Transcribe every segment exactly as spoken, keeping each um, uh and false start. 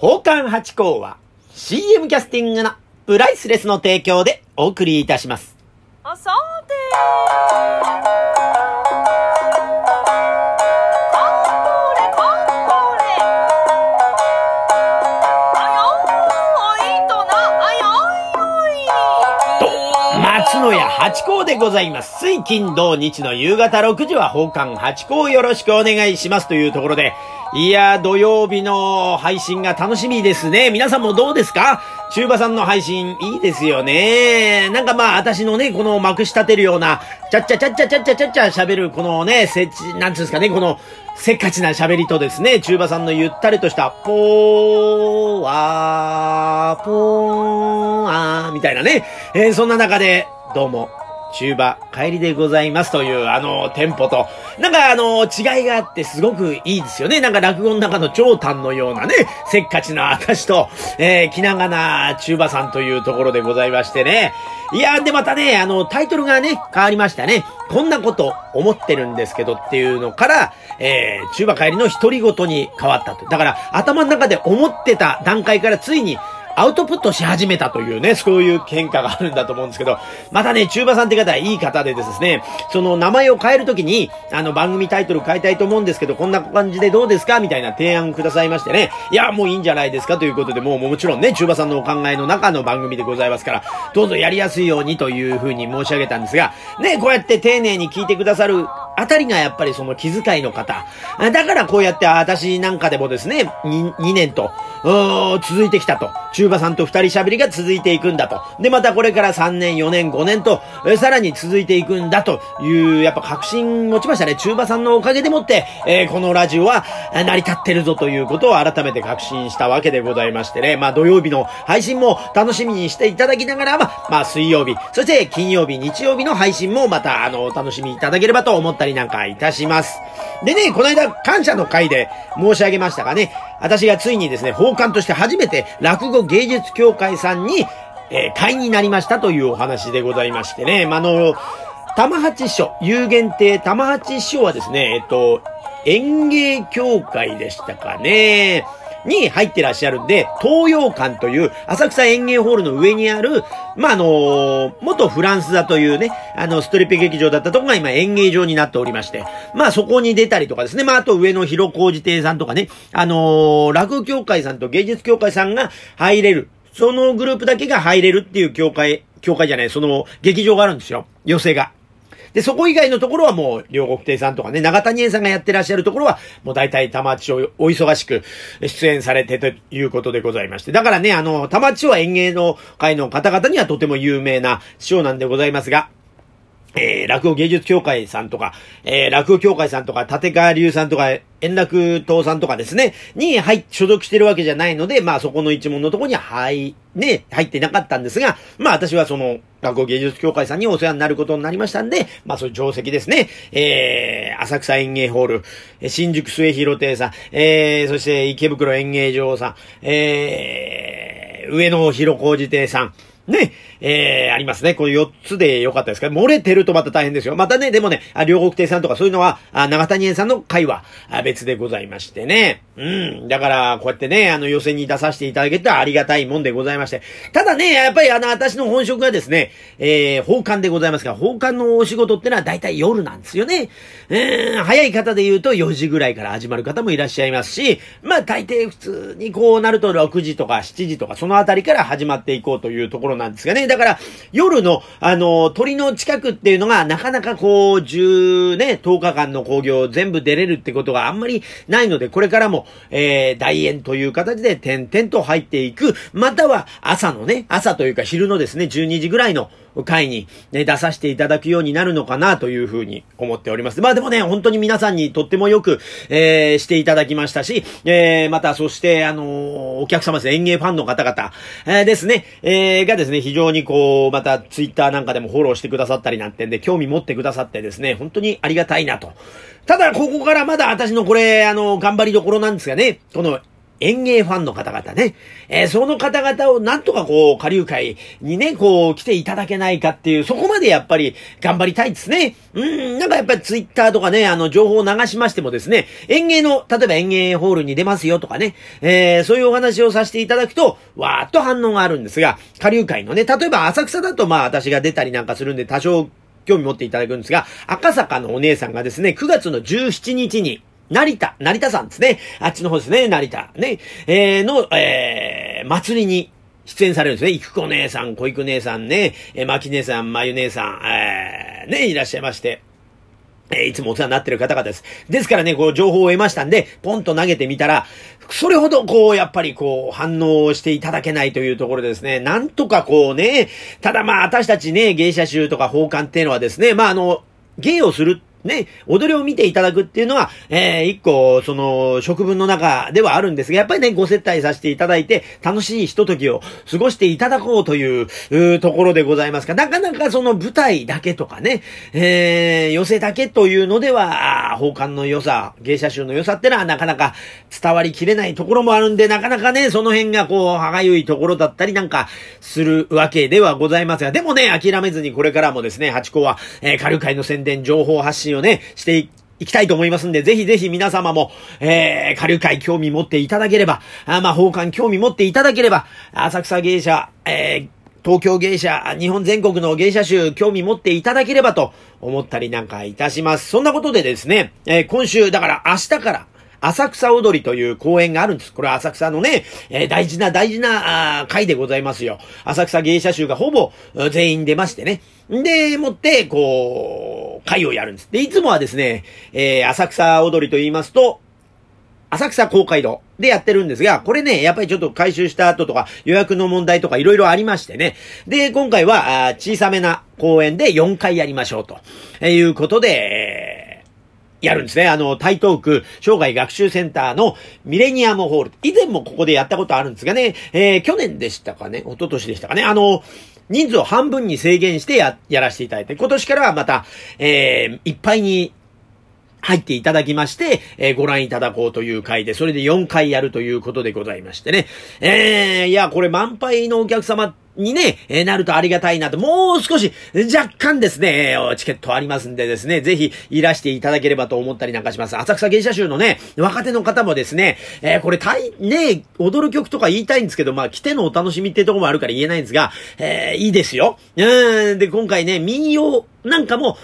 宝冠八甲は シーエム キャスティングのプライスレスの提供でお送りいたします。あさて松野屋八甲でございます。水金土日の夕方ろくじは宝冠八甲よろしくお願いしますというところで、いや土曜日の配信が楽しみですね。皆さんもどうですか？中馬さんの配信いいですよね。なんかまあ私のねこのまくし立てるようなちゃっちゃちゃっちゃちゃちゃちゃちゃ喋るこのねせっちなんていうんですかね、このせっかちな喋りとですね、中馬さんのゆったりとしたポーワーポーワーみたいなね、えー、そんな中でどうも、中馬帰りでございますというあのテンポと、なんかあの違いがあってすごくいいですよね。なんか落語の中の長短のようなね、せっかちな私と、えー、気長な中馬さんというところでございましてね。いやーでまたね、あのタイトルがね変わりましたね。こんなこと思ってるんですけどっていうのから、えー、中馬帰りの独り言に変わったと。だから頭の中で思ってた段階からついにアウトプットし始めたというね、そういう変化があるんだと思うんですけど、またね、中馬さんって方はいい方でですね、その名前を変えるときに、あの番組タイトル変えたいと思うんですけど、こんな感じでどうですかみたいな提案くださいましてね、いや、もういいんじゃないですかということで、もうもちろんね、中馬さんのお考えの中の番組でございますから、どうぞやりやすいようにというふうに申し上げたんですが、ね、こうやって丁寧に聞いてくださるあたりがやっぱりその気遣いの方だから、こうやって私なんかでもですね 2, 2年と続いてきたと、中馬さんと二人喋りが続いていくんだと、でまたこれからさんねんよねんごねんとさらに続いていくんだというやっぱ確信持ちましたね。中馬さんのおかげでもって、えー、このラジオは成り立ってるぞということを改めて確信したわけでございましてね、まあ土曜日の配信も楽しみにしていただきながら、まあ、まあ水曜日そして金曜日日曜日の配信もまたあのお楽しみいただければと思ったりなんかいたします。でね、この間感謝の会で申し上げましたがね、私がついにですね奉還として初めて落語芸術協会さんに、えー、会になりましたというお話でございましてね、まあの玉八師匠、有限亭玉八師匠はですね、えっと演芸協会でしたかねに入ってらっしゃるんで、東洋館という浅草演芸ホールの上にある、まあ、あの、元フランス座というね、あの、ストリップ劇場だったとこが今演芸場になっておりまして、まあ、そこに出たりとかですね、まあ、あと上野広小路亭さんとかね、あの、落語協会さんと芸術協会さんが入れる、そのグループだけが入れるっていう協会、協会じゃない、その劇場があるんですよ、寄席が。で、そこ以外のところはもう、両国亭さんとかね、長谷園さんがやってらっしゃるところは、もう大体玉八をお忙しく出演されてということでございまして。だからね、あの、玉八は演芸の会の方々にはとても有名な師匠なんでございますが、えー、落語芸術協会さんとか、えー、落語協会さんとか、立川流さんとか、円楽党さんとかですね、に入っ、所属してるわけじゃないので、まあそこの一門のところには入、ね、入ってなかったんですが、まあ私はその、落語芸術協会さんにお世話になることになりましたんで、まあそういう定石ですね、えー、浅草演芸ホール、新宿末広亭さん、えー、そして池袋演芸場さん、えー、上野広小路亭さん、ね、えー、ありますね。このよっつで良かったですから、漏れてるとまた大変ですよ。またね、でもね、両国亭さんとかそういうのは、長谷園さんの会は別でございましてね。うん。だから、こうやってね、あの、寄席に出させていただけたらありがたいもんでございまして。ただね、やっぱりあの、私の本職はですね、えー、奉還でございますが、奉還のお仕事ってのは大体夜なんですよね。うーん、早い方で言うとよじぐらいから始まる方もいらっしゃいますし、まあ、大抵普通にこうなるとろくじとかしちじとか、そのあたりから始まっていこうというところなんですがね。だから、夜の、あの、鳥の近くっていうのが、なかなかこう、じゅうね、とおかかんの興行全部出れるってことがあんまりないので、これからも、えー、大演という形で、点々と入っていく、または、朝のね、朝というか昼のですね、じゅうにじぐらいの会に、ね、出させていただくようになるのかな、というふうに思っております。まあでもね、本当に皆さんにとってもよく、えー、していただきましたし、えー、また、そして、あのー、お客様ですね、演芸ファンの方々、えー、ですね、えー、がですね、非常にこうまたツイッターなんかでもフォローしてくださったりなんてんで興味持ってくださってですね、本当にありがたいなと。ただここからまだ私のこれあの頑張りどころなんですがね、この演芸ファンの方々ね、えー、その方々をなんとかこう下流会にねこう来ていただけないかっていう、そこまでやっぱり頑張りたいですね。うーん、なんかやっぱりツイッターとかね、あの情報を流しましてもですね、演芸の例えば演芸ホールに出ますよとかね、えー、そういうお話をさせていただくとわーっと反応があるんですが、下流会のね、例えば浅草だとまあ私が出たりなんかするんで多少興味持っていただくんですが、赤坂のお姉さんがですね、くがつのじゅうしちにちに成田、成田さんですね。あっちの方ですね、成田。ね。えー、の、えー、祭りに出演されるんですね。いくこ姉さん、こいく姉さんね、えー、まき姉さん、まゆ姉さん、えー、ね、いらっしゃいまして。えー、いつもお世話になってる方々です。ですからね、こう、情報を得ましたんで、ポンと投げてみたら、それほど、こう、やっぱり、こう、反応していただけないというところでですね、なんとかこうね、ただまあ、私たちね、芸者衆とか奉還っていうのはですね、まあ、あの、芸をするね、踊りを見ていただくっていうのは、えー、一個、その、食文の中ではあるんですが、やっぱりね、ご接待させていただいて、楽しいひとときを過ごしていただこうという、うところでございますが、なかなかその舞台だけとかね、えー、寄せだけというのでは、奉還の良さ、芸者衆の良さってのはなかなか伝わりきれないところもあるんで、なかなかね、その辺がこう、歯がゆいところだったりなんかするわけではございますが、でもね、諦めずにこれからもですね、ハチ公は、えー、下流会の宣伝、情報発信をね、していきたいと思いますんで、ぜひぜひ皆様も、えー、下流会興味持っていただければ、あまあ、奉還興味持っていただければ、浅草芸者、えー、東京芸者、日本全国の芸者衆興味持っていただければと思ったりなんかいたします。そんなことでですね、えー、今週、だから明日から、浅草踊りという公演があるんです。これは浅草のね、えー、大事な大事な会でございますよ。浅草芸者衆がほぼ全員出ましてね。で、もって、こう、会をやるんです。で、いつもはですね、えー、浅草踊りと言いますと、浅草公会堂でやってるんですが、これね、やっぱりちょっと回収した後とか予約の問題とかいろいろありましてね。で、今回は小さめな公演でよんかいやりましょうということで、やるんですね。あの、台東区生涯学習センターのミレニアムホール。以前もここでやったことあるんですがね、えー、去年でしたかね、一昨年でしたかね、あの、人数を半分に制限してや、やらせていただいて、今年からはまた、えー、いっぱいに入っていただきまして、えー、ご覧いただこうという回で、それでよんかいやるということでございましてね。えー、いや、これ満杯のお客様にね、えー、なるとありがたいなと、もう少し、若干ですね、チケットありますんでですね、ぜひいらしていただければと思ったりなんかします。浅草芸者衆のね、若手の方もですね、えー、これ、たい、ね、踊る曲とか言いたいんですけど、まあ、来てのお楽しみっていうところもあるから言えないんですが、えー、いいですよ。うん、で、今回ね、民謡なんかも、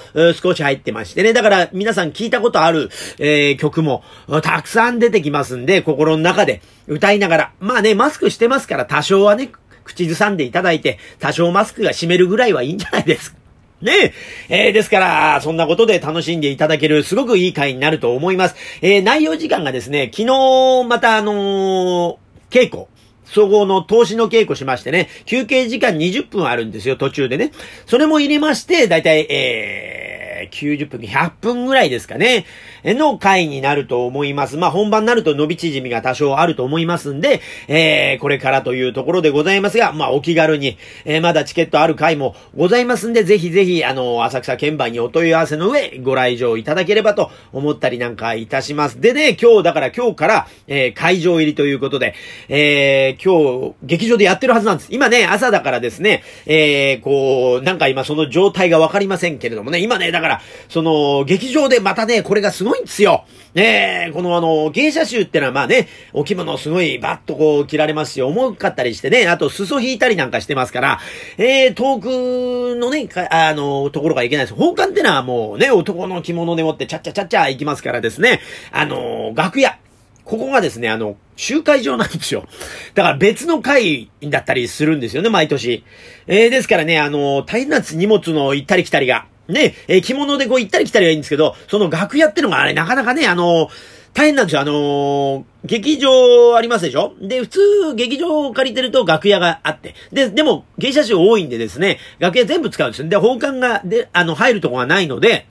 少し入ってましてね、だから皆さん聞いたことある、えー、曲も、たくさん出てきますんで、心の中で歌いながら、まあね、マスクしてますから多少はね、口ずさんでいただいて、多少マスクが湿るぐらいはいいんじゃないですか。ねえ。えー、ですから、そんなことで楽しんでいただける、すごくいい回になると思います。えー、内容時間がですね、昨日、またあのー、稽古。総合の投資の稽古しましてね、休憩時間にじゅっぷんあるんですよ、途中でね。それも入れまして、だいたい、えー、きゅうじゅっぷん、ひゃっぷんぐらいですかね、の回になると思います。まあ、本番になると伸び縮みが多少あると思いますんで、えー、これからというところでございますが、まあ、お気軽に、えー、まだチケットある回もございますんで、ぜひぜひ、あの、浅草見番にお問い合わせの上、ご来場いただければと思ったりなんかいたします。でね、今日、だから今日から、えー、会場入りということで、えー、今日、劇場でやってるはずなんです。今ね、朝だからですね、えー、こう、なんか今その状態がわかりませんけれどもね、今ね、だから、その、劇場でまたね、これがすごいんですよ。ね、このあの、芸者衆ってのはまあね、お着物すごいバッとこう着られますし、重かったりしてね、あと裾引いたりなんかしてますから、えー、遠くのね、あの、ところがいけないです。奉還ってのはもうね、男の着物でもって、ちゃっちゃちゃっちゃ行きますからですね、あの、楽屋。ここがですね、あの、集会場なんですよ。だから別の会だったりするんですよね、毎年。えー、ですからね、あの、大変なんです、荷物の行ったり来たりが。ね、えー、着物でこう行ったり来たりはいいんですけど、その楽屋ってのがあれ、なかなかね、あの、大変なんですよ。あのー、劇場ありますでしょ？で、普通、劇場を借りてると楽屋があって。で、でも、芸者衆多いんでですね、楽屋全部使うんですよ。で、奉還が、で、あの、入るとこがないので、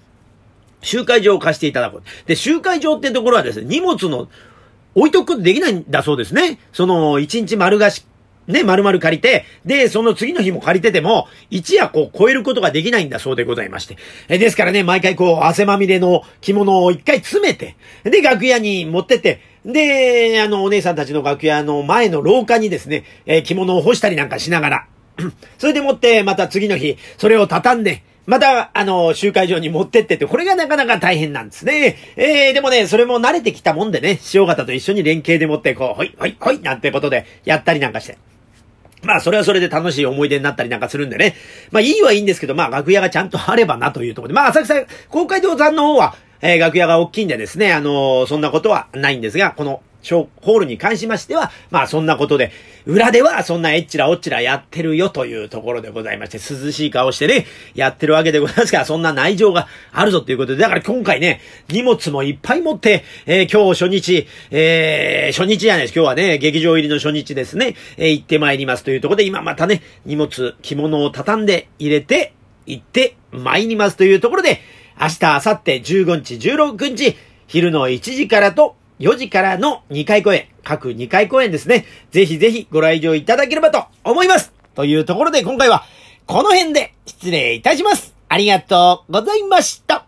集会場を貸していただく。で、集会場ってところはですね、荷物の、置いとくことできないんだそうですね。その、一日丸がし、ね、丸々借りて、で、その次の日も借りてても、一夜こう超えることができないんだそうでございまして。え、ですからね、毎回こう、汗まみれの着物を一回詰めて、で、楽屋に持ってって、で、あの、お姉さんたちの楽屋の前の廊下にですね、えー、着物を干したりなんかしながら、それでもって、また次の日、それを畳んで、また、あの、集会場に持ってってて、これがなかなか大変なんですね。えー、でもね、それも慣れてきたもんでね、塩方と一緒に連携でもって、こう、ほい、ほい、ほい、なんてことで、やったりなんかして。まあ、それはそれで楽しい思い出になったりなんかするんでね。まあ、いいはいいんですけど、まあ、楽屋がちゃんとあればなというところで。まあ、浅草、公会堂さんの方は、えー、楽屋が大きいんでですね、あのー、そんなことはないんですが、この、小ホールに関しましては、まあそんなことで、裏ではそんなエッチラオッチラやってるよというところでございまして、涼しい顔してね、やってるわけでございますから、そんな内情があるぞということで、だから今回ね、荷物もいっぱい持って、えー、今日初日、えー、初日じゃないです。今日はね、劇場入りの初日ですね、えー、行ってまいりますというところで、今またね、荷物、着物を畳んで入れて、行ってまいりますというところで、明日、明後日、じゅうごにち、じゅうろくにち、昼のいちじからと、よじからのにかい公演、各にかい公演ですね。ぜひぜひご来場いただければと思います。というところで今回はこの辺で失礼いたします。ありがとうございました。